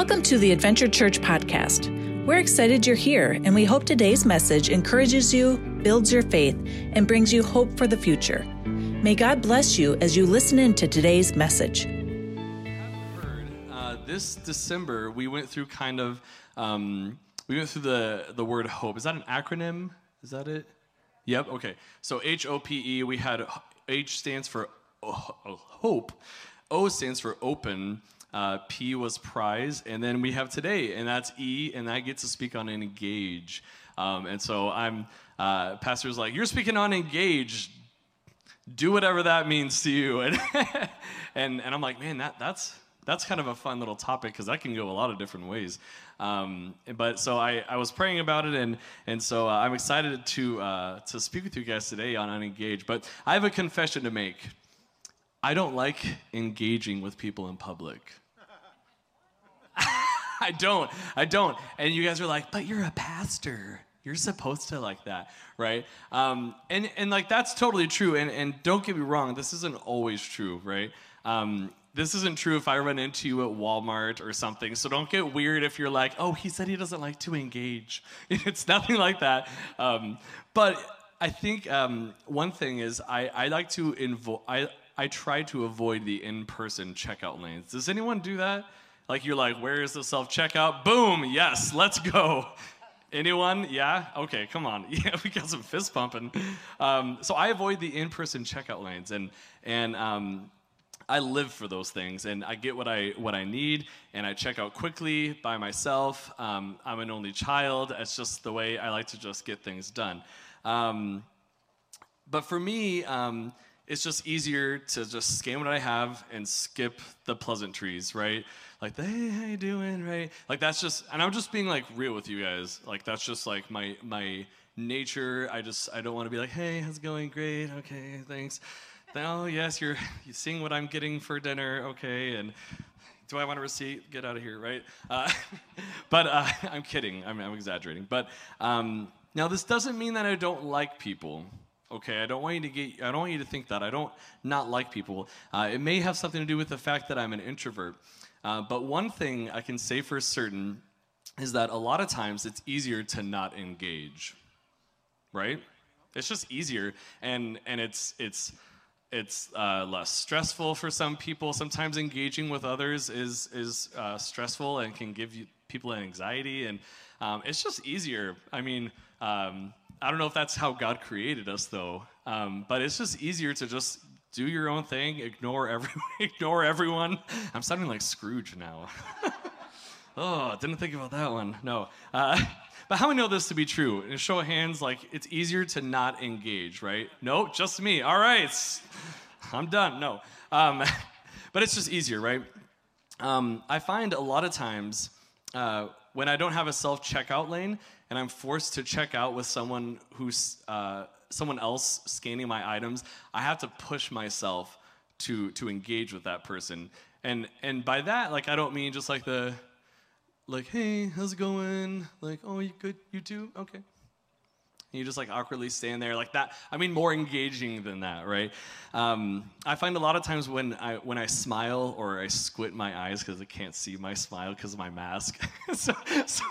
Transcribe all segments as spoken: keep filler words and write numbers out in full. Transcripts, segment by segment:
Welcome to the Adventure Church Podcast. We're excited you're here, and we hope today's message encourages you, builds your faith, and brings you hope for the future. May God bless you as you listen in to today's message. Uh, this December, we went through kind of, um, we went through the, the word hope. Is that an acronym? Is that it? Yep, okay. So H O P E, we had H stands for hope, O stands for open, Uh, P was prize, and then we have today, and that's E, and I get to speak on engage. Um, and so I'm, uh, pastor's like, you're speaking on engage. Do whatever that means to you. And and, and I'm like, man, that that's that's kind of a fun little topic because that can go a lot of different ways. Um, but so I, I was praying about it, and and so uh, I'm excited to uh, to speak with you guys today on engage. But I have a confession to make. I don't like engaging with people in public. I don't. I don't. And you guys are like, but you're a pastor. You're supposed to like that, right? Um, and, and like, that's totally true. And, and don't get me wrong, this isn't always true, right? Um, this isn't true if I run into you at Walmart or something. So don't get weird if you're like, oh, he said he doesn't like to engage. It's nothing like that. Um, but I think um, one thing is I, I like to involve... I try to avoid the in-person checkout lanes. Does anyone do that? Like you're like, where is the self-checkout? Boom, yes, let's go. Anyone? Yeah? Okay, come on. Yeah, we got some fist pumping. Um, so I avoid the in-person checkout lanes, and and um, I live for those things, and I get what I what I need, and I check out quickly by myself. Um, I'm an only child. It's just the way I like to just get things done. Um, but for me... Um, It's just easier to just scan what I have and skip the pleasantries, right? Like, hey, how you doing, right? Like, that's just, and I'm just being, like, real with you guys. Like, that's just, like, my my nature. I just, I don't want to be like, hey, how's it going? Great. Okay, thanks. Oh, yes, you're, you're seeing what I'm getting for dinner. Okay, and do I want a receipt? Get out of here, right? Uh, but uh, I'm kidding. I'm, I'm exaggerating. But um, now, this doesn't mean that I don't like people. Okay, I don't want you to get. I don't want you to think that I don't not like people. Uh, it may have something to do with the fact that I'm an introvert. Uh, but one thing I can say for certain is that a lot of times it's easier to not engage, right? It's just easier, and and it's it's it's uh, less stressful for some people. Sometimes engaging with others is is uh, stressful and can give you, people anxiety, and um, it's just easier. I mean. Um, I don't know if that's how God created us, though. Um, but it's just easier to just do your own thing, ignore every, ignore everyone. I'm sounding like Scrooge now. Oh, didn't think about that one. No. Uh, but how many know this to be true? In a show of hands, like, it's easier to not engage, right? No, just me. All right. I'm done. No. Um, but it's just easier, right? Um, I find a lot of times uh, when I don't have a self-checkout lane, and I'm forced to check out with someone who's uh, someone else scanning my items, I have to push myself to to engage with that person. And and by that, like, I don't mean just like the, like, hey, how's it going? Like, oh, you good? You too? Okay. And you just, like, awkwardly stand there like that. I mean, more engaging than that, right? Um, I find a lot of times when I when I smile or I squint my eyes because I can't see my smile because of my mask. so, so,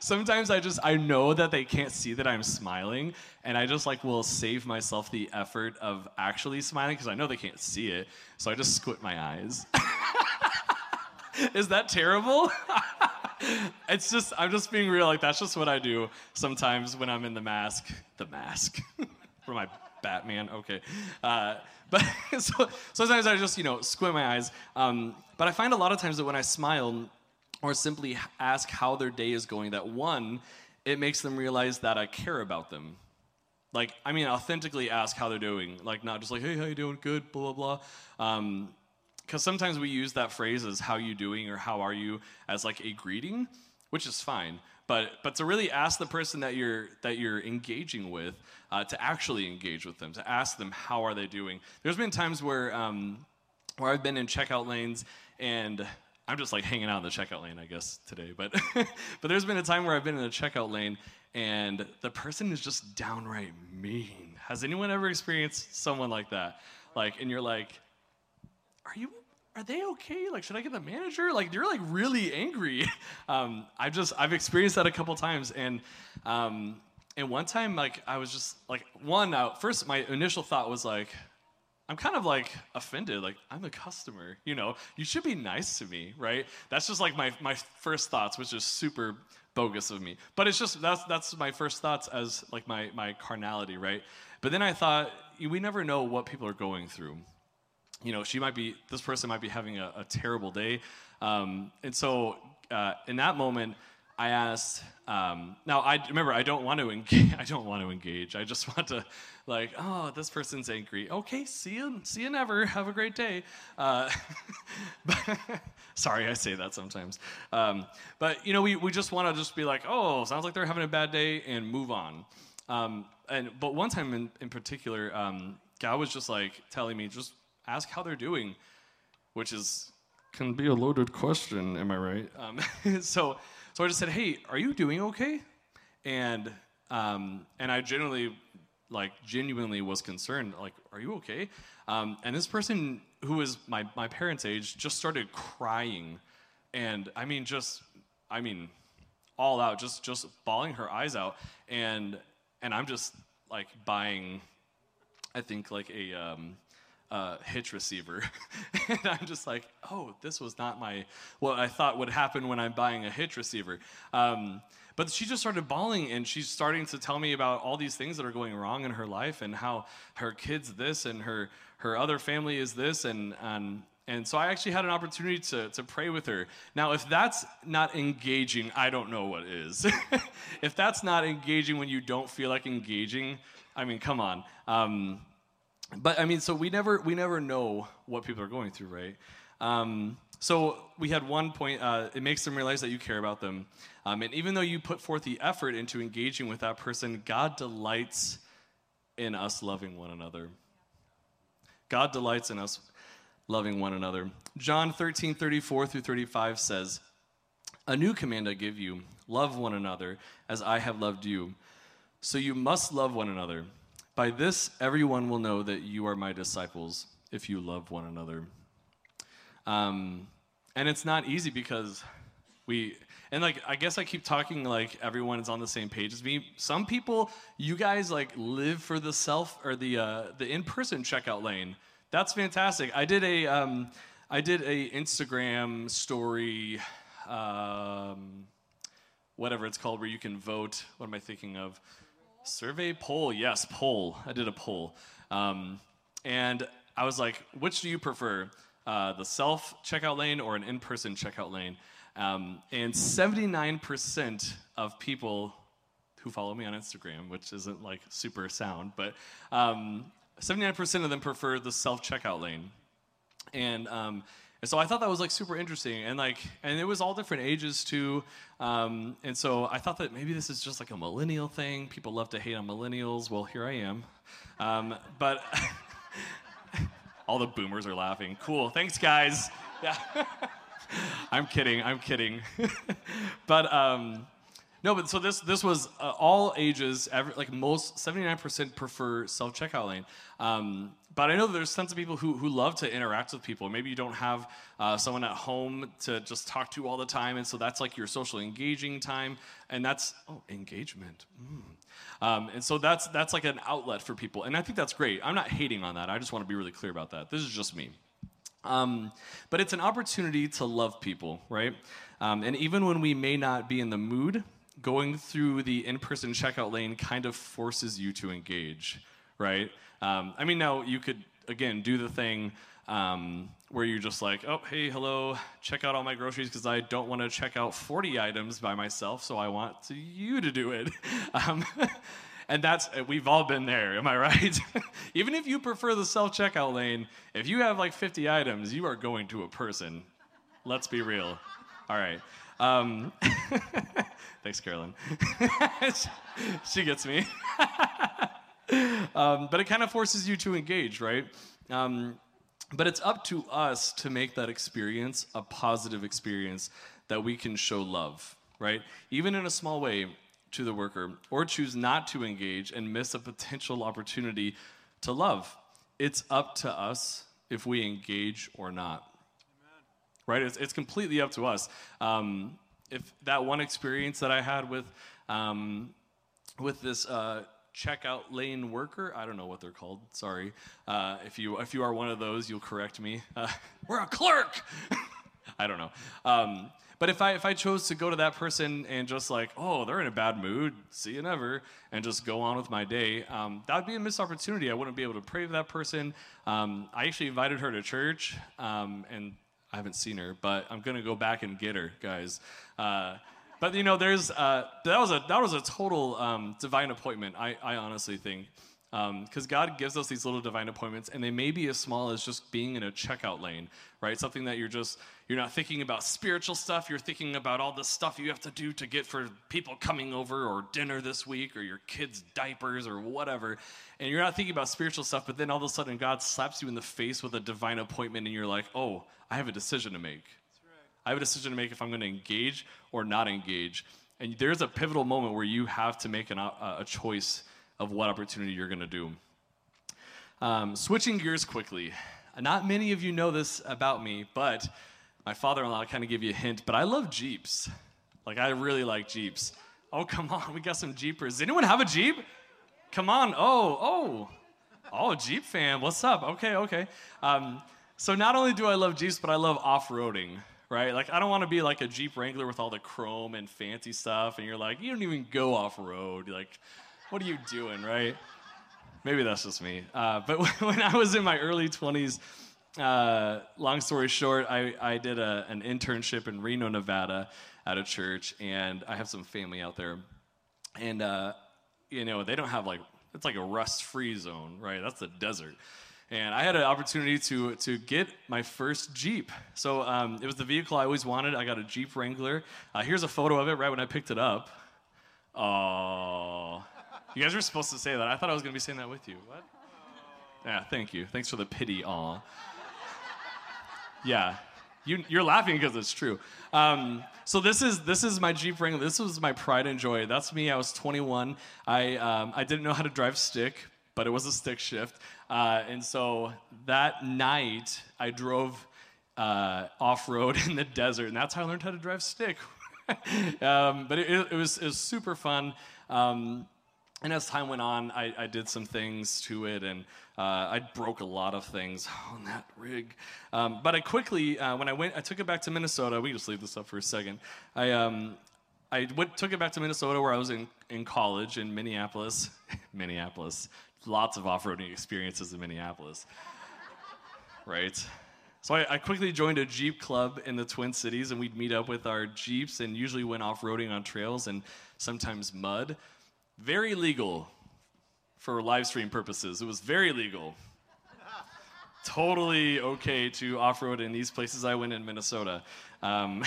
sometimes I just, I know that they can't see that I'm smiling, and I just, like, will save myself the effort of actually smiling because I know they can't see it. So I just squint my eyes. Is that terrible? It's just, I'm just being real, like, that's just what I do sometimes when I'm in the mask. The mask. What am I, Batman? Okay. Uh, but so, sometimes I just, you know, squint my eyes. Um, but I find a lot of times that when I smile or simply ask how their day is going, that one, it makes them realize that I care about them. Like, I mean, authentically ask how they're doing. Like, not just like, hey, how you doing? Good, blah, blah, blah. Um, Because sometimes we use that phrase as how you doing or how are you as like a greeting, which is fine. But but to really ask the person that you're that you're engaging with uh, to actually engage with them, to ask them how are they doing. There's been times where um, where I've been in checkout lanes and I'm just like hanging out in the checkout lane, I guess, today. But but there's been a time where I've been in a checkout lane and the person is just downright mean. Has anyone ever experienced someone like that? Like, and you're like, Are you are they okay? Like, should I get the manager? Like, they're like really angry. um, I've just, I've experienced that a couple times. And, um, and one time, like, I was just like, one, uh, first, my initial thought was like, I'm kind of like offended. Like, I'm a customer, you know, you should be nice to me, right? That's just like my, my first thoughts, which is super bogus of me. But it's just, that's, that's my first thoughts as like my, my carnality, right? But then I thought, we never know what people are going through. You know, she might be, this person might be having a, a terrible day. Um, and so uh, in that moment, I asked, um, now I remember, I don't want to engage, I don't want to engage. I just want to like, oh, this person's angry. Okay, see you, see you never, have a great day. Uh, but, sorry, I say that sometimes. Um, but you know, we, we just want to just be like, oh, sounds like they're having a bad day and move on. Um, and But one time in, in particular, um, God was just like telling me, just ask how they're doing, which is, can be a loaded question, am I right? Um, so so I just said, hey, are you doing okay? And um, and I genuinely, like, genuinely was concerned, like, are you okay? Um, and this person, who was my, my parents' age, just started crying. And I mean, just, I mean, all out, just just bawling her eyes out. And and I'm just, like, buying, I think, like, a... Um, Uh, hitch receiver. And I'm just like, oh, this was not my, what I thought would happen when I'm buying a hitch receiver. Um, but she just started bawling, and she's starting to tell me about all these things that are going wrong in her life, and how her kid's this, and her her other family is this, and and, and so I actually had an opportunity to, to pray with her. Now, if that's not engaging, I don't know what is. If that's not engaging when you don't feel like engaging, I mean, come on. Um, But I mean, so we never we never know what people are going through, right? Um, so we had one point. Uh, it makes them realize that you care about them, um, and even though you put forth the effort into engaging with that person, God delights in us loving one another. God delights in us loving one another. John thirteen, thirty-four through thirty-five says, "A new command I give you: love one another as I have loved you. So you must love one another. By this, everyone will know that you are my disciples, if you love one another." Um, and it's not easy because we, and like, I guess I keep talking like everyone is on the same page as me. Some people, you guys like live for the self or the uh, the in-person checkout lane. That's fantastic. I did a, um, I did a Instagram story, um, whatever it's called, where you can vote. What am I thinking of? Survey poll, yes, poll. I did a poll. Um, and I was like, which do you prefer, uh, the self-checkout lane or an in-person checkout lane? Um, and seventy-nine percent of people who follow me on Instagram, which isn't like super sound, but um, seventy-nine percent of them prefer the self-checkout lane. And um, And so I thought that was like super interesting, and like, and it was all different ages too, um, and so I thought that maybe this is just like a millennial thing. People love to hate on millennials. Well, here I am, um, but all the boomers are laughing. Cool, thanks guys. Yeah, I'm kidding. I'm kidding. But um, no, but so this this was uh, all ages. Every, like most seventy-nine percent prefer self-checkout lane. Um, But I know there's tons of people who, who love to interact with people. Maybe you don't have uh, someone at home to just talk to all the time, and so that's like your social engaging time, and that's, oh, engagement. Mm. Um, and so that's that's like an outlet for people, and I think that's great. I'm not hating on that. I just want to be really clear about that. This is just me. Um, but it's an opportunity to love people, right? Um, and even when we may not be in the mood, going through the in-person checkout lane kind of forces you to engage, right? Um, I mean, now you could, again, do the thing um, where you're just like, oh, hey, hello, check out all my groceries because I don't want to check out forty items by myself, so I want to, you to do it. Um, and that's, we've all been there, am I right? Even if you prefer the self-checkout lane, if you have like fifty items, you are going to a person. Let's be real. All right. Um, thanks, Carolyn. She gets me. Um, but it kind of forces you to engage, right? Um, but it's up to us to make that experience a positive experience that we can show love, right? Even in a small way to the worker, or choose not to engage and miss a potential opportunity to love. It's up to us if we engage or not, right? It's, it's completely up to us. Um, if that one experience that I had with um, with this uh, checkout lane worker, I don't know what they're called. Sorry, uh, if you if you are one of those, you'll correct me. Uh, we're a clerk. I don't know. Um, but if I if I chose to go to that person and just like, oh, they're in a bad mood, see you never, and just go on with my day, um, that would be a missed opportunity. I wouldn't be able to pray for that person. Um, I actually invited her to church, um, and I haven't seen her, but I'm gonna go back and get her, guys. Uh, but you know, there's uh, that was a that was a total um, divine appointment. I I honestly think. Because um, God gives us these little divine appointments, and they may be as small as just being in a checkout lane, right? Something that you're just, you're not thinking about spiritual stuff, you're thinking about all the stuff you have to do to get for people coming over or dinner this week or your kids' diapers or whatever, and you're not thinking about spiritual stuff, but then all of a sudden God slaps you in the face with a divine appointment, and you're like, oh, I have a decision to make. That's right. I have a decision to make if I'm going to engage or not engage, and there's a pivotal moment where you have to make an, uh, a choice of what opportunity you're going to do. Um, switching gears quickly. Not many of you know this about me, but my father-in-law kind of gave you a hint, but I love Jeeps. Like, I really like Jeeps. Oh, come on, we got some Jeepers. Does anyone have a Jeep? Come on. Oh, oh. Oh, Jeep fam, what's up? Okay, okay. Um, so not only do I love Jeeps, but I love off-roading. Right? Like, I don't want to be like a Jeep Wrangler with all the chrome and fancy stuff, and you're like, you don't even go off-road. You're like, what are you doing, right? Maybe that's just me. Uh, but when I was in my early twenties, uh, long story short, I, I did a, an internship in Reno, Nevada at a church, and I have some family out there. And, uh, you know, they don't have, like, it's like a rust-free zone, right? That's the desert. And I had an opportunity to to get my first Jeep. So um, it was the vehicle I always wanted. I got a Jeep Wrangler. Uh, here's a photo of it right when I picked it up. Oh. You guys were supposed to say that. I thought I was going to be saying that with you. What? Yeah, thank you. Thanks for the pity, aw. Yeah, you, you're laughing because it's true. Um, so this is this is my Jeep Wrangler. This was my pride and joy. That's me. I was twenty-one. I um, I didn't know how to drive stick, but it was a stick shift. Uh, and so that night, I drove uh, off-road in the desert, and that's how I learned how to drive stick. um, but it, it, was, it was super fun. Um And as time went on, I, I did some things to it, and uh, I broke a lot of things on that rig. Um, but I quickly, uh, when I went, I took it back to Minnesota. We can just leave this up for a second. I um, I went, took it back to Minnesota where I was in, in college in Minneapolis. Minneapolis. Lots of off-roading experiences in Minneapolis. Right? So I, I quickly joined a Jeep club in the Twin Cities, and we'd meet up with our Jeeps and usually went off-roading on trails and sometimes mud. Very legal for live stream purposes. It was very legal. Totally okay to off-road in these places I went in Minnesota. Um,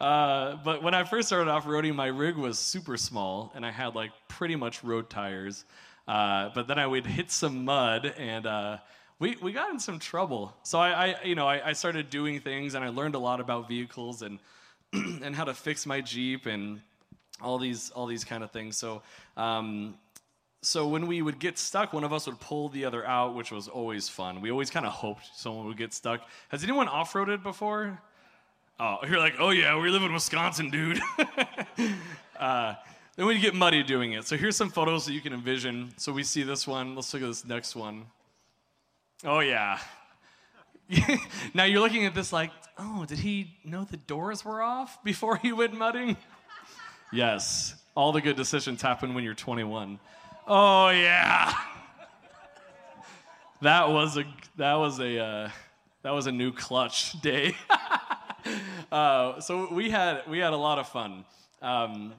uh, but when I first started off-roading, my rig was super small, and I had like pretty much road tires. Uh, but then I would hit some mud, and uh, we we got in some trouble. So I, I you know I, I started doing things, and I learned a lot about vehicles and and how to fix my Jeep and all these all these kind of things. So um, so when we would get stuck, one of us would pull the other out, which was always fun. We always kind of hoped someone would get stuck. Has anyone off-roaded before? Oh, you're like, oh yeah, we live in Wisconsin, dude. uh, then we'd get muddy doing it. So here's some photos that you can envision. So we see this one. Let's look at this next one. Oh yeah. Now you're looking at this like, oh, did he know the doors were off before he went mudding? Yes, all the good decisions happen when you're twenty-one. Oh yeah, that was a that was a uh, that was a new clutch day. uh, so we had we had a lot of fun. Um,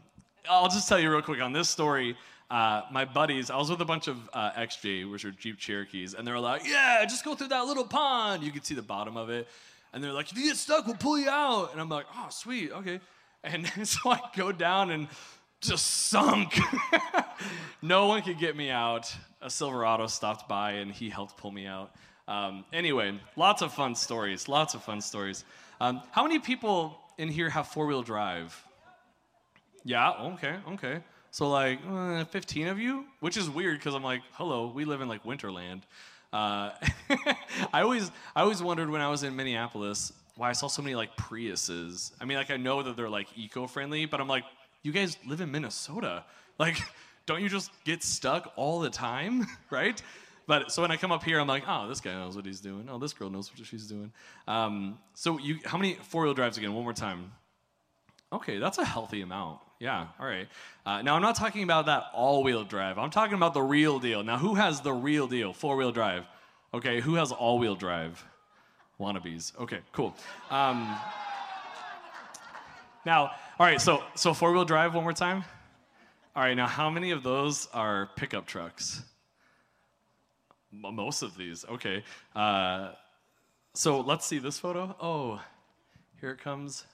I'll just tell you real quick on this story. Uh, my buddies, I was with a bunch of uh, X J, which are Jeep Cherokees, and they're like, "Yeah, just go through that little pond. You can see the bottom of it." And they're like, "If you get stuck, we'll pull you out." And I'm like, "Oh, sweet, okay." And so I go down and just sunk. No one could get me out. A Silverado stopped by, and he helped pull me out. Um, anyway, lots of fun stories, lots of fun stories. Um, how many people in here have four-wheel drive? Yeah, okay, okay. So like uh, fifteen of you, which is weird because I'm like, hello, we live in like Winterland. Uh, I always I always wondered when I was in Minneapolis why I saw so many like Priuses. I mean, like I know that they're like eco-friendly, but I'm like, you guys live in Minnesota. Like, don't you just get stuck all the time, right? But so when I come up here, I'm like, oh, this guy knows what he's doing. Oh, this girl knows what she's doing. Um, so you, how many four-wheel drives again? One more time. Okay, that's a healthy amount. Yeah, all right. Uh, now, I'm not talking about that all-wheel drive. I'm talking about the real deal. Now, who has the real deal? Four-wheel drive. Okay, who has all-wheel drive? Wannabes. Okay, cool. Um, now, all right, so so four-wheel drive one more time. All right, now how many of those are pickup trucks? Most of these, okay. Uh, so let's see this photo. Oh, here it comes.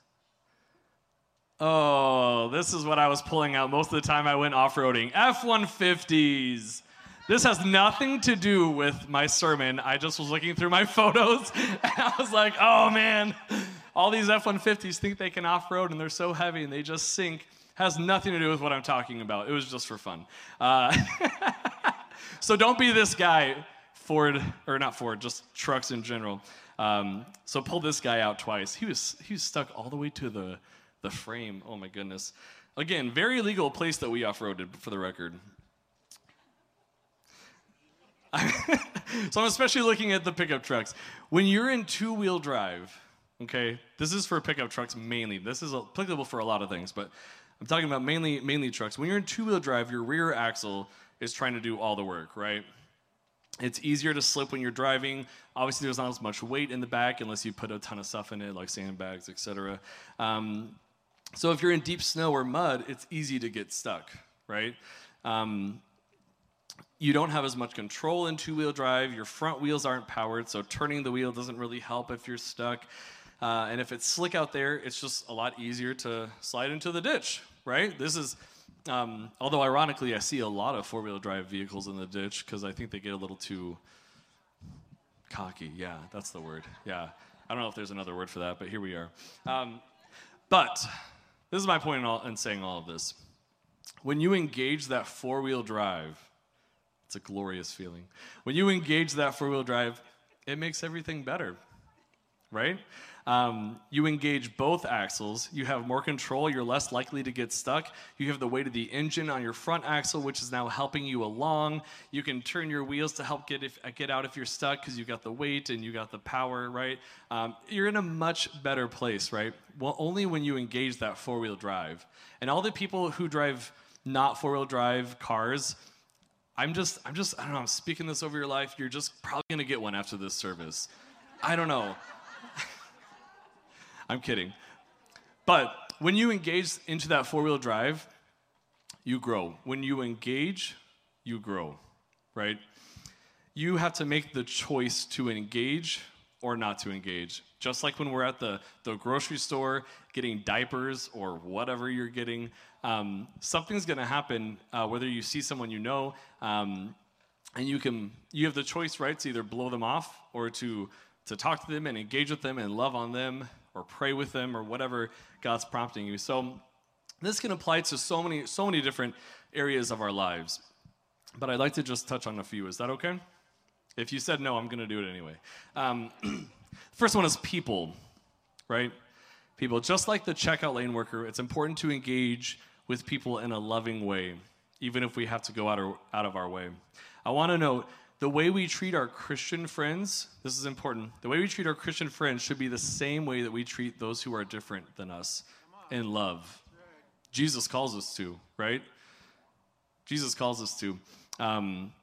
Oh, this is what I was pulling out most of the time I went off-roading. F one fifties. This has nothing to do with my sermon. I just was looking through my photos, and I was like, oh, man. All these F one fifties think they can off-road, and they're so heavy, and they just sink. Has nothing to do with what I'm talking about. It was just for fun. Uh, so don't be this guy, Ford, or not Ford, just trucks in general. Um, so pull this guy out twice. He was he was stuck all the way to the, the frame. Oh, my goodness. Again, very legal place that we off-roaded, for the record. So I'm especially looking at the pickup trucks. When you're in two-wheel drive, okay, this is for pickup trucks mainly. This is applicable for a lot of things, but I'm talking about mainly mainly trucks. When you're in two-wheel drive, your rear axle is trying to do all the work, right? It's easier to slip when you're driving. Obviously, there's not as much weight in the back unless you put a ton of stuff in it, like sandbags, et cetera. Um, so if you're in deep snow or mud, it's easy to get stuck, right? Um, you don't have as much control in two-wheel drive. Your front wheels aren't powered, so turning the wheel doesn't really help if you're stuck. Uh, and if it's slick out there, it's just a lot easier to slide into the ditch, right? This is, um, although ironically, I see a lot of four-wheel drive vehicles in the ditch because I think they get a little too cocky. Yeah, that's the word. Yeah. I don't know if there's another word for that, but here we are. Um, but this is my point in, all, in saying all of this. When you engage that four-wheel drive, it's a glorious feeling. When you engage that four-wheel drive, it makes everything better, right? Um, you engage both axles, you have more control, you're less likely to get stuck, you have the weight of the engine on your front axle, which is now helping you along, you can turn your wheels to help get if, get out if you're stuck, because you got the weight and you got the power, right? Um, you're in a much better place, right? Well, only when you engage that four-wheel drive. And all the people who drive not four-wheel drive cars, I'm just, I'm just, I don't know, I'm speaking this over your life, you're just probably going to get one after this service. I don't know. I'm kidding. But when you engage into that four-wheel drive, you grow. When you engage, you grow, right? You have to make the choice to engage or not to engage. Just like when we're at the, the grocery store getting diapers or whatever you're getting, um, something's going to happen, uh, whether you see someone you know, um, and you can you have the choice, right, to either blow them off or to, to talk to them and engage with them and love on them, or pray with them, or whatever God's prompting you. So this can apply to so many so many different areas of our lives. But I'd like to just touch on a few. Is that okay? If you said no, I'm going to do it anyway. Um, first one is people, right? People. Just like the checkout lane worker, it's important to engage with people in a loving way, even if we have to go out, or, out of our way. I want to note, the way we treat our Christian friends, this is important, the way we treat our Christian friends should be the same way that we treat those who are different than us in love. Jesus calls us to, right? Jesus calls us to. Um,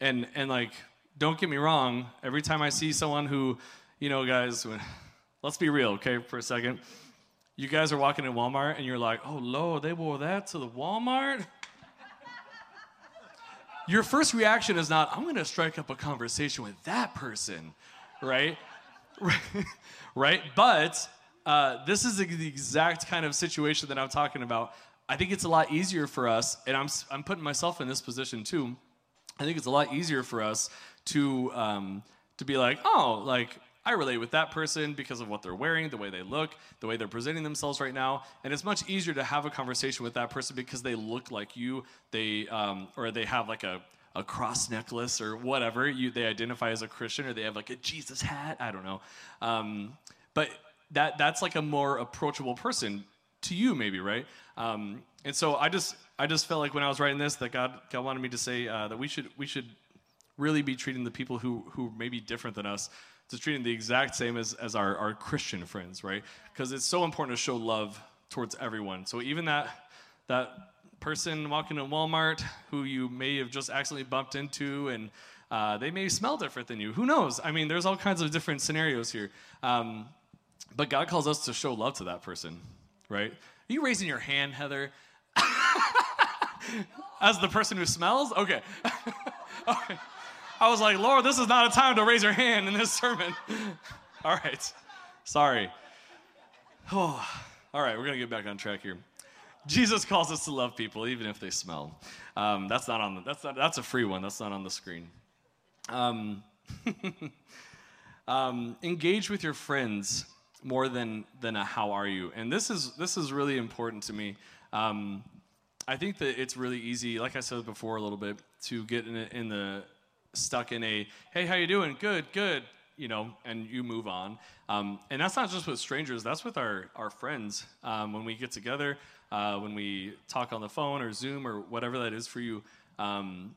and, and like, don't get me wrong, every time I see someone who, you know, guys, let's be real, okay, for a second. You guys are walking in Walmart, and you're like, oh, Lord, they wore that to the Walmart? Your first reaction is not, I'm going to strike up a conversation with that person, right? Right? But uh, this is the exact kind of situation that I'm talking about. I think it's a lot easier for us, and I'm I'm putting myself in this position too. I think it's a lot easier for us to um, to be like, oh, like, I relate with that person because of what they're wearing, the way they look, the way they're presenting themselves right now, and it's much easier to have a conversation with that person because they look like you, they um, or they have like a, a cross necklace or whatever. You, they identify as a Christian, or they have like a Jesus hat. I don't know. Um, but that that's like a more approachable person to you, maybe, right? Um, and so I just I just felt like when I was writing this that God God wanted me to say uh, that we should we should really be treating the people who who may be different than us, to treating the exact same as as our, our Christian friends, right? Because it's so important to show love towards everyone. So even that that person walking in Walmart who you may have just accidentally bumped into, and uh, they may smell different than you. Who knows? I mean, there's all kinds of different scenarios here. Um, but God calls us to show love to that person, right? Are you raising your hand, Heather? As the person who smells? Okay. Okay. I was like, Lord, this is not a time to raise your hand in this sermon. All right. Sorry. Oh. All right, we're going to get back on track here. Jesus calls us to love people, even if they smell. Um, that's not on the, that's not, that's a free one. That's not on the screen. Um, um, engage with your friends more than than a how are you. And this is this is really important to me. Um, I think that it's really easy, like I said before a little bit, to get in, in the stuck in a, hey, how you doing? Good, good. You know, and you move on. Um, and that's not just with strangers. That's with our, our friends. Um, when we get together, uh, when we talk on the phone or Zoom or whatever that is for you, um,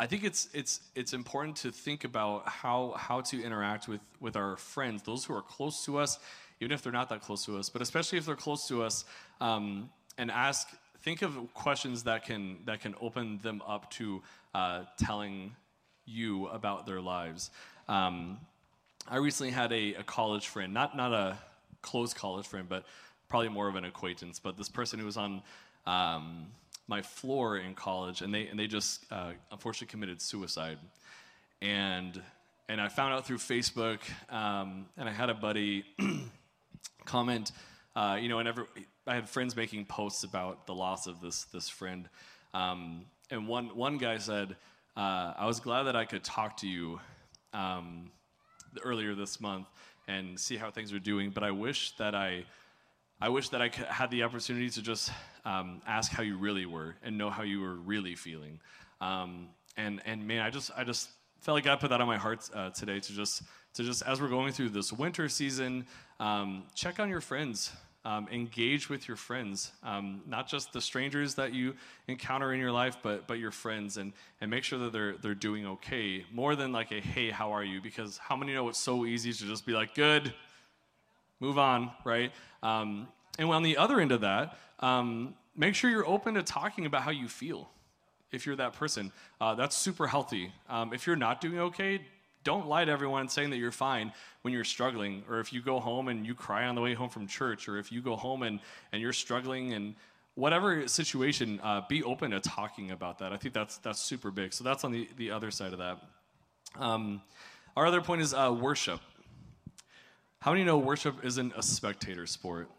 I think it's it's it's important to think about how how to interact with, with our friends, those who are close to us, even if they're not that close to us, but especially if they're close to us, um, and ask, think of questions that can that can open them up to uh, telling you about their lives. Um, I recently had a, a college friend, not not a close college friend, but probably more of an acquaintance. But this person who was on um, my floor in college, and they and they just uh, unfortunately committed suicide. And and I found out through Facebook, um, and I had a buddy comment, uh, you know, and every, I had friends making posts about the loss of this this friend, um, and one one guy said, uh, "I was glad that I could talk to you Um, earlier this month and see how things are doing, but I wish that I, I wish that I could, had the opportunity to just um, ask how you really were and know how you were really feeling." Um, and and man, I just I just felt like God put that on my heart uh, today to just to just as we're going through this winter season, um, check on your friends, um, engage with your friends, um, not just the strangers that you encounter in your life, but but your friends, and and make sure that they're they're doing okay, more than like a hey, how are you? Because how many know it's so easy to just be like, good, move on, right? Um, and on the other end of that, um, make sure you're open to talking about how you feel. If you're that person, uh, that's super healthy. Um, if you're not doing okay, don't lie to everyone saying that you're fine when you're struggling, or if you go home and you cry on the way home from church, or if you go home and, and you're struggling, and whatever situation, uh, be open to talking about that. I think that's that's super big. So that's on the, the other side of that. Um, our other point is uh, worship. How many know worship isn't a spectator sport?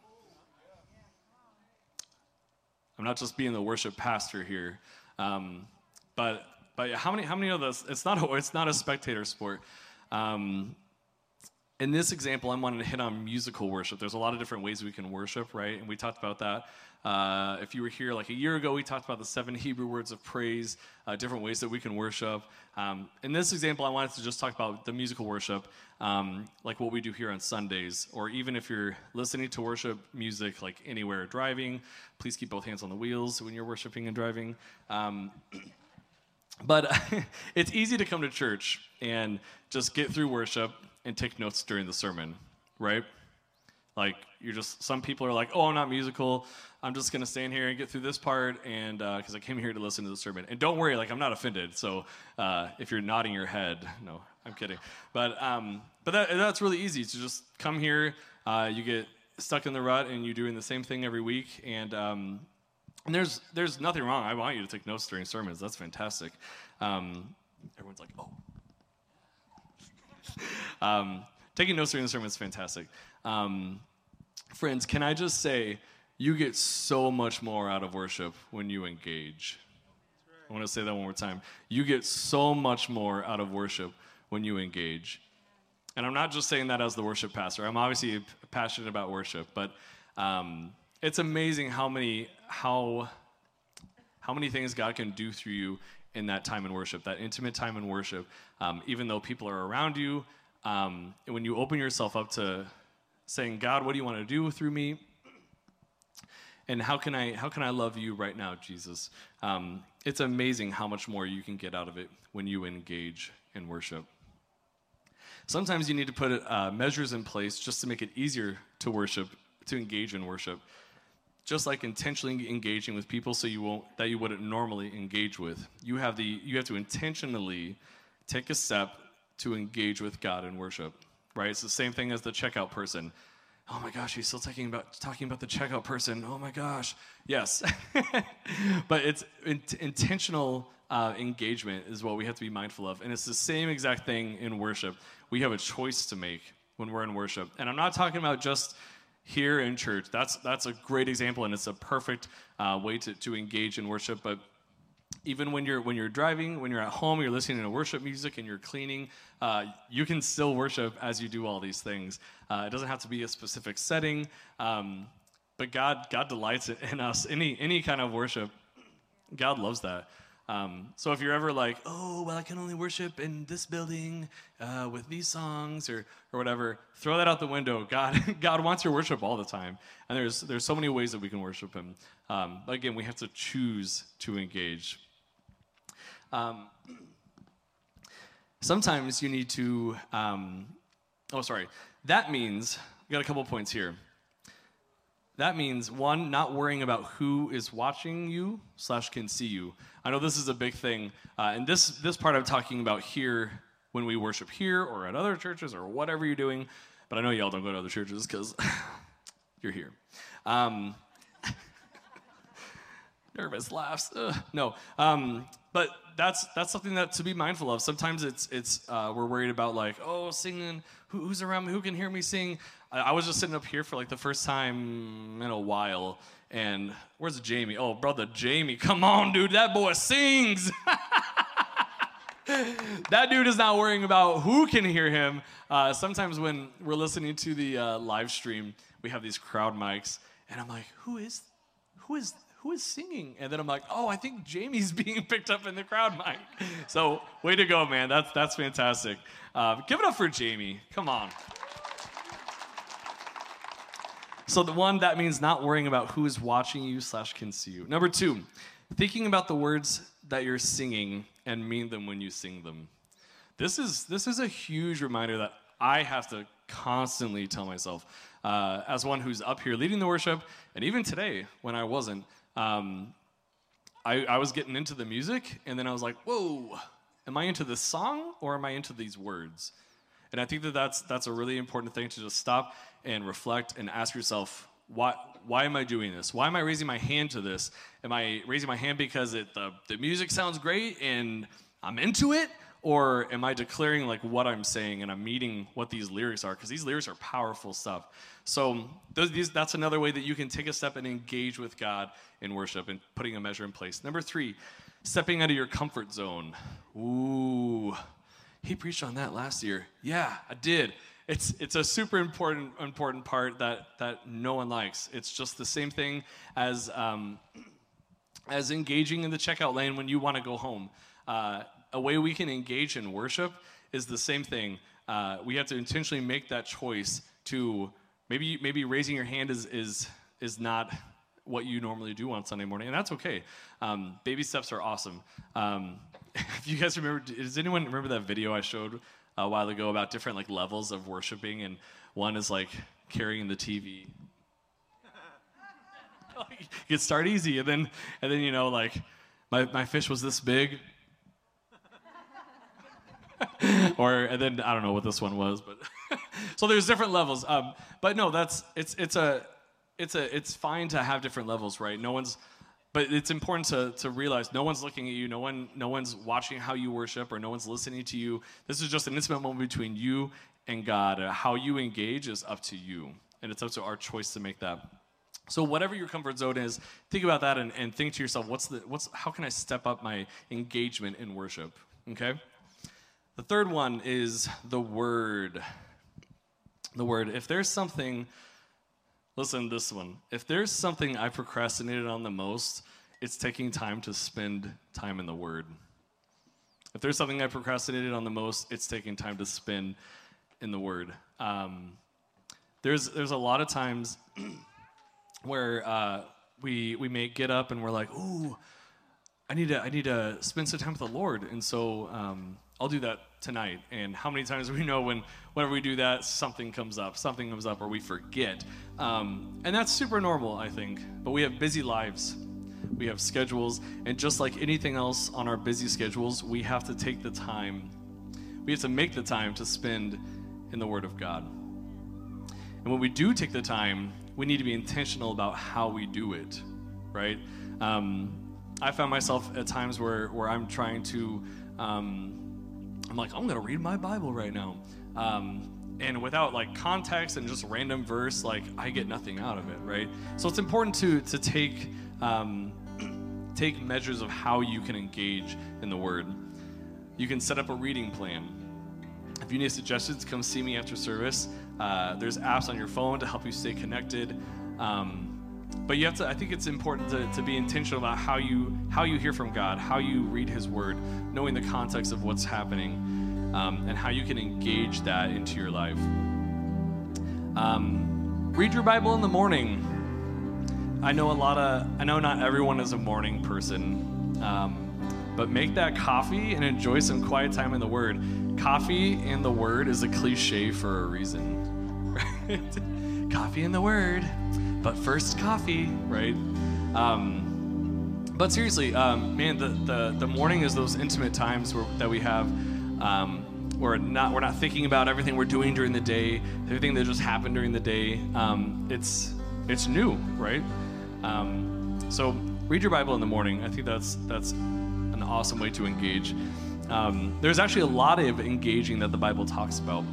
I'm not just being the worship pastor here, um, but... But how many? How many of us? It's not. A, it's not a spectator sport. Um, in this example, I'm wanting to hit on musical worship. There's a lot of different ways we can worship, right? And we talked about that. Uh, if you were here like a year ago, we talked about the seven Hebrew words of praise, uh, different ways that we can worship. Um, in this example, I wanted to just talk about the musical worship, um, like what we do here on Sundays, or even if you're listening to worship music, like anywhere driving. Please keep both hands on the wheels when you're worshiping and driving. Um, But it's easy to come to church and just get through worship and take notes during the sermon, right? Like, you're just, some people are like, oh, I'm not musical. I'm just going to stand here and get through this part, and because uh, I came here to listen to the sermon. And don't worry, like, I'm not offended. So uh, if you're nodding your head, no, I'm kidding. But um, but that, that's really easy to just come here. Uh, you get stuck in the rut, and you're doing the same thing every week, and um And there's there's nothing wrong. I want you to take notes during sermons. That's fantastic. Um, everyone's like, oh. um, taking notes during the sermon is fantastic. Um, friends, can I just say, you get so much more out of worship when you engage. I want to say that one more time. You get so much more out of worship when you engage. And I'm not just saying that as the worship pastor. I'm obviously passionate about worship, but... Um, It's amazing how many how how many things God can do through you in that time in worship, that intimate time in worship. Um, even though people are around you, um, when you open yourself up to saying, God, what do you want to do through me? And how can I, how can I love you right now, Jesus? Um, it's amazing how much more you can get out of it when you engage in worship. Sometimes you need to put uh, measures in place just to make it easier to worship, to engage in worship. Just like intentionally engaging with people so you won't, that you wouldn't normally engage with. You have the, you have to intentionally take a step to engage with God in worship, right? It's the same thing as the checkout person. Oh my gosh, he's still talking about, talking about the checkout person. Oh my gosh. Yes. But it's in, intentional uh, engagement is what we have to be mindful of. And it's the same exact thing in worship. We have a choice to make when we're in worship. And I'm not talking about just here in church. That's that's a great example, and it's a perfect uh, way to, to engage in worship. But even when you're when you're driving, when you're at home, you're listening to worship music, and you're cleaning, uh, you can still worship as you do all these things. Uh, it doesn't have to be a specific setting, um, but God God delights in us. Any any kind of worship, God loves that. Um, so if you're ever like, oh, well, I can only worship in this building uh, with these songs or or whatever, throw that out the window. God, God wants your worship all the time, and there's there's so many ways that we can worship Him. Um, but again, we have to choose to engage. Um, sometimes you need to. Um, oh, sorry. That means we got a couple points here. That means, one, not worrying about who is watching you slash can see you. I know this is a big thing, uh, and this this part I'm talking about here when we worship here or at other churches or whatever you're doing, but I know y'all don't go to other churches because you're here. Um, nervous laughs. Ugh, no, um, but that's that's something that to be mindful of. Sometimes it's it's uh, we're worried about like, oh, singing, who, who's around me, who can hear me sing? I was just sitting up here for like the first time in a while, and where's Jamie? Oh, brother Jamie, come on, dude, that boy sings. That dude is not worrying about who can hear him. Uh, sometimes when we're listening to the uh, live stream, we have these crowd mics, and I'm like, who is, who is, who is singing? And then I'm like, oh, I think Jamie's being picked up in the crowd mic. So, way to go, man. That's that's fantastic. Uh, give it up for Jamie. Come on. So the one, that means not worrying about who is watching you slash can see you. Number two, thinking about the words that you're singing and mean them when you sing them. This is this is a huge reminder that I have to constantly tell myself uh, as one who's up here leading the worship, and even today when I wasn't, um, I, I was getting into the music, and then I was like, whoa, am I into this song or am I into these words? And I think that that's, that's a really important thing to just stop and reflect and ask yourself, why why am I doing this? Why am I raising my hand to this? Am I raising my hand because it, the, the music sounds great and I'm into it? Or am I declaring like what I'm saying and I'm meaning what these lyrics are? Because these lyrics are powerful stuff. So those, these, that's another way that you can take a step and engage with God in worship and putting a measure in place. Number three, stepping out of your comfort zone. Ooh. He preached on that last year. Yeah, I did. It's it's a super important important part that, that no one likes. It's just the same thing as um, as engaging in the checkout lane when you want to go home. Uh, a way we can engage in worship is the same thing. Uh, we have to intentionally make that choice to maybe maybe raising your hand is is is not what you normally do on Sunday morning, and that's okay. Um, baby steps are awesome. Um, If you guys remember, does anyone remember that video I showed a while ago about different like levels of worshiping? And one is like carrying the T V. You start easy, and then and then you know like my my fish was this big, or and then I don't know what this one was, but so there's different levels. Um, but no, that's it's it's a it's a it's fine to have different levels, right? No one's. But it's important to, to realize no one's looking at you, no one no one's watching how you worship, or no one's listening to you. This is just an intimate moment between you and God. How you engage is up to you, and it's up to our choice to make that. So whatever your comfort zone is, think about that and, and think to yourself, what's the what's how can I step up my engagement in worship? Okay? The third one is the word. The word. If there's something. Listen to this one. If there's something I procrastinated on the most, it's taking time to spend time in the Word. If there's something I procrastinated on the most, it's taking time to spend in the Word. Um, there's there's a lot of times where uh, we we may get up and we're like, ooh, I need to I need to spend some time with the Lord, and so um, I'll do that tonight. And how many times do we know when whenever we do that, something comes up, something comes up, or we forget, um, and that's super normal, I think. But we have busy lives. We have schedules, and just like anything else on our busy schedules, we have to take the time, we have to make the time to spend in the Word of God. And when we do take the time, we need to be intentional about how we do it, right? Um, I found myself at times where, where I'm trying to, um, I'm like, I'm going to read my Bible right now. Um, and without like context and just random verse, like I get nothing out of it, right? So it's important to, to take Um, take measures of how you can engage in the Word. You can set up a reading plan. If you need suggestions, come see me after service. Uh, there's apps on your phone to help you stay connected. Um, but you have to, I think it's important to, to be intentional about how you how you hear from God, how you read His Word, knowing the context of what's happening, um, and how you can engage that into your life. Um, read your Bible in the morning. I know a lot of, I know not everyone is a morning person, um, but make that coffee and enjoy some quiet time in the Word. Coffee and the Word is a cliche for a reason, right? Coffee and the Word, but first coffee, right? Um, but seriously, um, man, the, the, the morning is those intimate times where, that we have, um, where not, we're not thinking about everything we're doing during the day, everything that just happened during the day. Um, it's, it's new, right? Um, so read your Bible in the morning. I think that's that's an awesome way to engage. Um, there's actually a lot of engaging that the Bible talks about.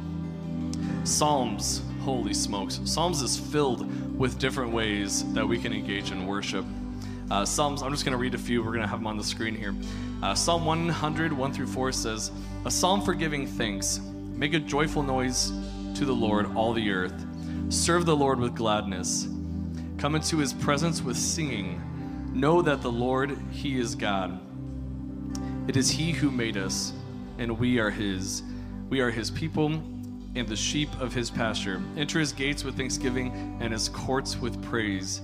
Psalms, holy smokes. Psalms is filled with different ways that we can engage in worship. Uh, Psalms, I'm just going to read a few. We're going to have them on the screen here. Uh, Psalm one hundred, one through four says, "A psalm for giving thanks. Make a joyful noise to the Lord, all the earth. Serve the Lord with gladness. Come into His presence with singing. Know that the Lord, He is God. It is He who made us, and we are His. We are His people and the sheep of His pasture. Enter His gates with thanksgiving and His courts with praise.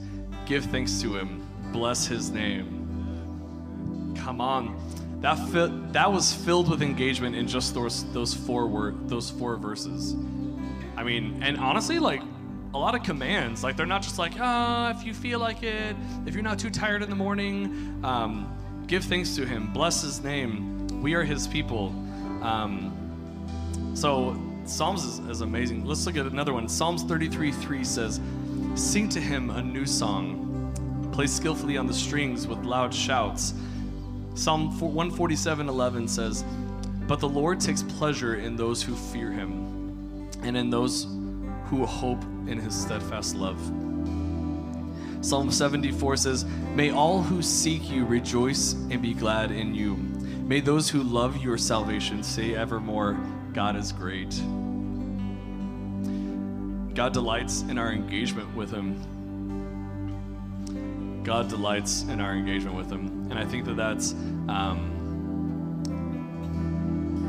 Give thanks to Him. Bless His name." Come on. That fi- that was filled with engagement in just those, those, four word, those four verses. I mean, and honestly, like, a lot of commands, like they're not just like, ah, oh, if you feel like it, if you're not too tired in the morning, um, give thanks to Him, bless His name. We are His people. Um, so Psalms is, is amazing. Let's look at another one. Psalms thirty-three, three says, "Sing to Him a new song. Play skillfully on the strings with loud shouts." Psalm one forty-seven, eleven says, "But the Lord takes pleasure in those who fear Him, and in those who hope in His steadfast love." Psalm seventy-four says, "May all who seek You rejoice and be glad in You. May those who love Your salvation say evermore, God is great." God delights in our engagement with Him. God delights in our engagement with Him. And I think that that's, um,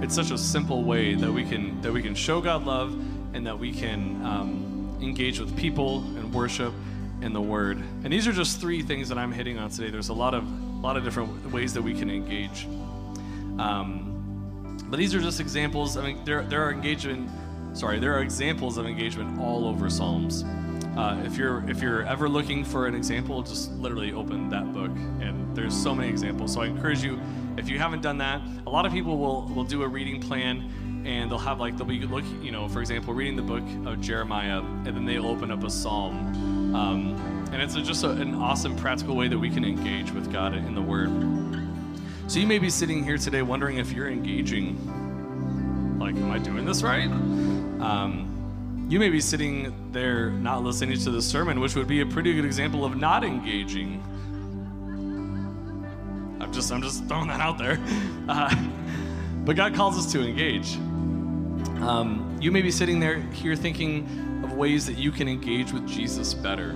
it's such a simple way that we can, that we can show God love, and that we can um, engage with people and worship and the Word. And these are just three things that I'm hitting on today. There's a lot of a lot of different ways that we can engage. Um, but these are just examples. I mean, there there are engagement. Sorry, there are examples of engagement all over Psalms. Uh, if you're if you're ever looking for an example, just literally open that book, and there's so many examples. So I encourage you, if you haven't done that, a lot of people will will do a reading plan. And they'll have like, they'll be looking, you know, for example, reading the book of Jeremiah, and then they'll open up a psalm. Um, and it's a, just a, an awesome practical way that we can engage with God in the Word. So you may be sitting here today wondering if you're engaging. Like, am I doing this right? Um, you may be sitting there not listening to the sermon, which would be a pretty good example of not engaging. I'm just, I'm just throwing that out there. Uh, but God calls us to engage. Um, you may be sitting there here thinking of ways that you can engage with Jesus better,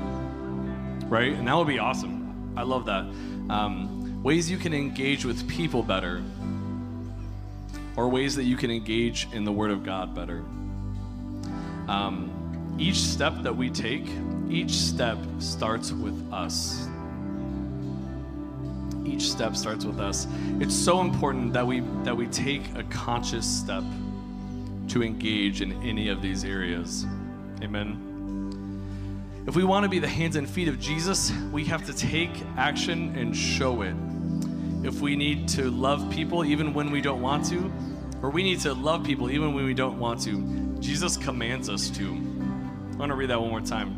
right? And that would be awesome. I love that. Um, ways you can engage with people better. or ways that you can engage in the Word of God better. Um, each step that we take, each step starts with us. Each step starts with us. It's so important that we that we take a conscious step to engage in any of these areas. Amen. If we want to be the hands and feet of Jesus, we have to take action and show it. If we need to love people even when we don't want to, or we need to love people even when we don't want to, Jesus commands us to. I want to read that one more time.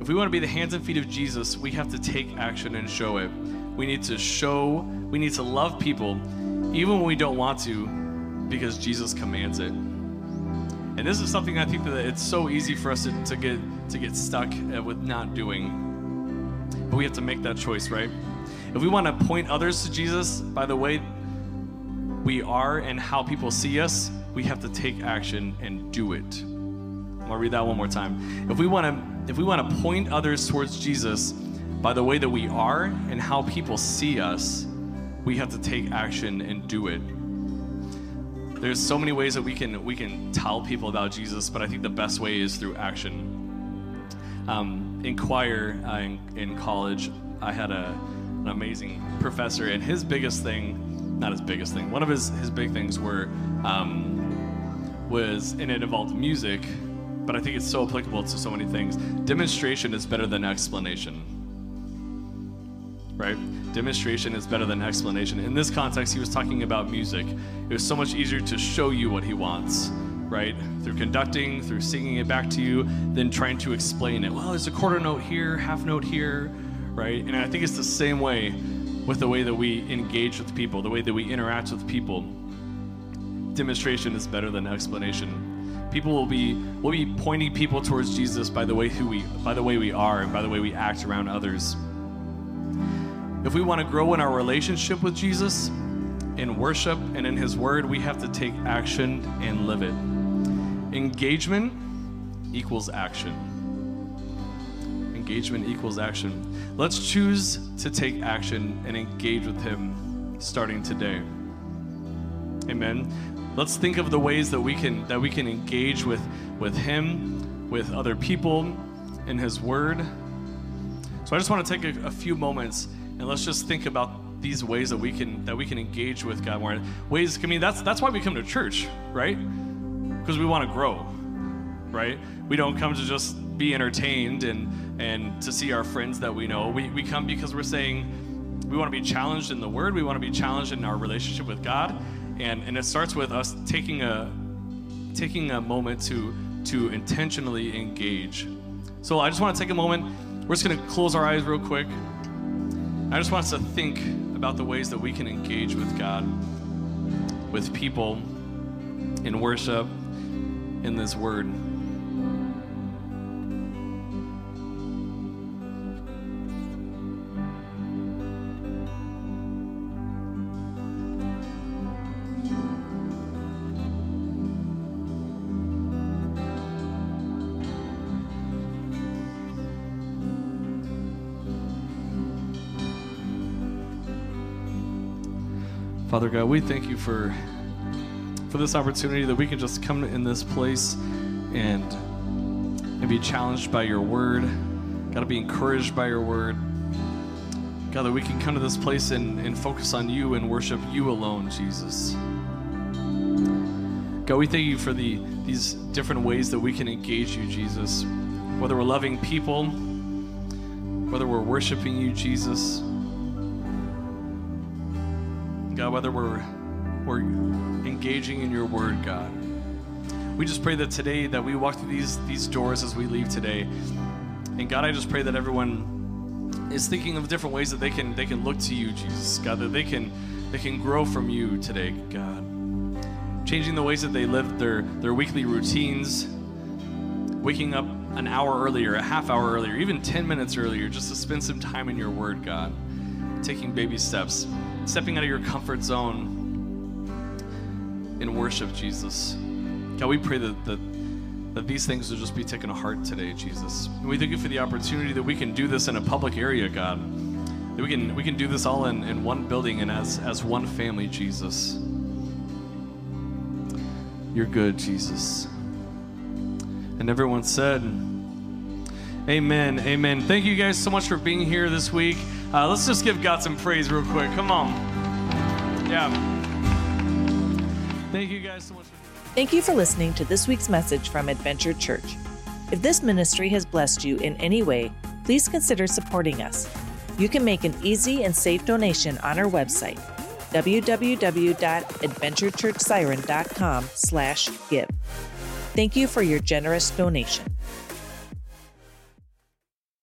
If we want to be the hands and feet of Jesus, we have to take action and show it. We need to show, we need to love people even when we don't want to, because Jesus commands it. And this is something I think that it's so easy for us to, to get to get stuck with not doing. But we have to make that choice, right? If we want to point others to Jesus by the way we are and how people see us, we have to take action and do it. I'm going to read that one more time. If we want to, if we want to point others towards Jesus by the way that we are and how people see us, we have to take action and do it. There's so many ways that we can we can tell people about Jesus, but I think the best way is through action. Um, in choir uh, in, in college, I had a, an amazing professor, and his biggest thing, not his biggest thing, one of his, his big things were, um, was, and it involved music, but I think it's so applicable to so many things. Demonstration is better than explanation, right? Demonstration is better than explanation. In this context, he was talking about music. It was so much easier to show you what he wants, right? Through conducting, through singing it back to you, than trying to explain it. Well, there's a quarter note here, half note here, right? And I think it's the same way with the way that we engage with people, the way that we interact with people. Demonstration is better than explanation. People will be will be pointing people towards Jesus by the way who we by the way we are and by the way we act around others. If we want to grow in our relationship with Jesus, in worship and in His Word, we have to take action and live it. Engagement equals action. Engagement equals action. Let's choose to take action and engage with Him starting today. Amen. Let's think of the ways that we can that we can engage with, with Him, with other people, in His Word. So I just want to take a, a few moments and let's just think about these ways that we can that we can engage with God more. Ways, I mean, that's that's why we come to church, right? Because we want to grow, right? We don't come to just be entertained and, and to see our friends that we know. We, we come because we're saying we want to be challenged in the Word. We want to be challenged in our relationship with God. And, and it starts with us taking a taking a moment to, to intentionally engage. So I just want to take a moment. We're just going to close our eyes real quick. I just want us to think about the ways that we can engage with God, with people, in worship, in this Word. Father God, we thank you for for this opportunity that we can just come in this place and, and be challenged by your Word. Got to be encouraged by your Word. God, that we can come to this place and, and focus on you and worship you alone, Jesus. God, we thank you for the these different ways that we can engage you, Jesus. Whether we're loving people, whether we're worshiping you, Jesus. God, whether we're We're engaging in your Word, God. We just pray that today that we walk through these, these doors as we leave today. And God, I just pray that everyone is thinking of different ways that they can they can look to you, Jesus. God, that they can they can grow from you today, God. Changing the ways that they live their, their weekly routines, waking up an hour earlier, a half hour earlier, even ten minutes earlier, just to spend some time in your Word, God. Taking baby steps, stepping out of your comfort zone, in worship, Jesus. God, we pray that, that that these things will just be taken to heart today, Jesus. And we thank you for the opportunity that we can do this in a public area, God. That we can we can do this all in, in one building and as as one family, Jesus. You're good, Jesus. And everyone said, amen, amen. Thank you guys so much for being here this week. Uh, let's just give God some praise real quick. Come on. Yeah. Thank you guys so much. For- Thank you for listening to this week's message from Adventure Church. If this ministry has blessed you in any way, please consider supporting us. You can make an easy and safe donation on our website, w w w dot adventure church siren dot com slash give. Thank you for your generous donation.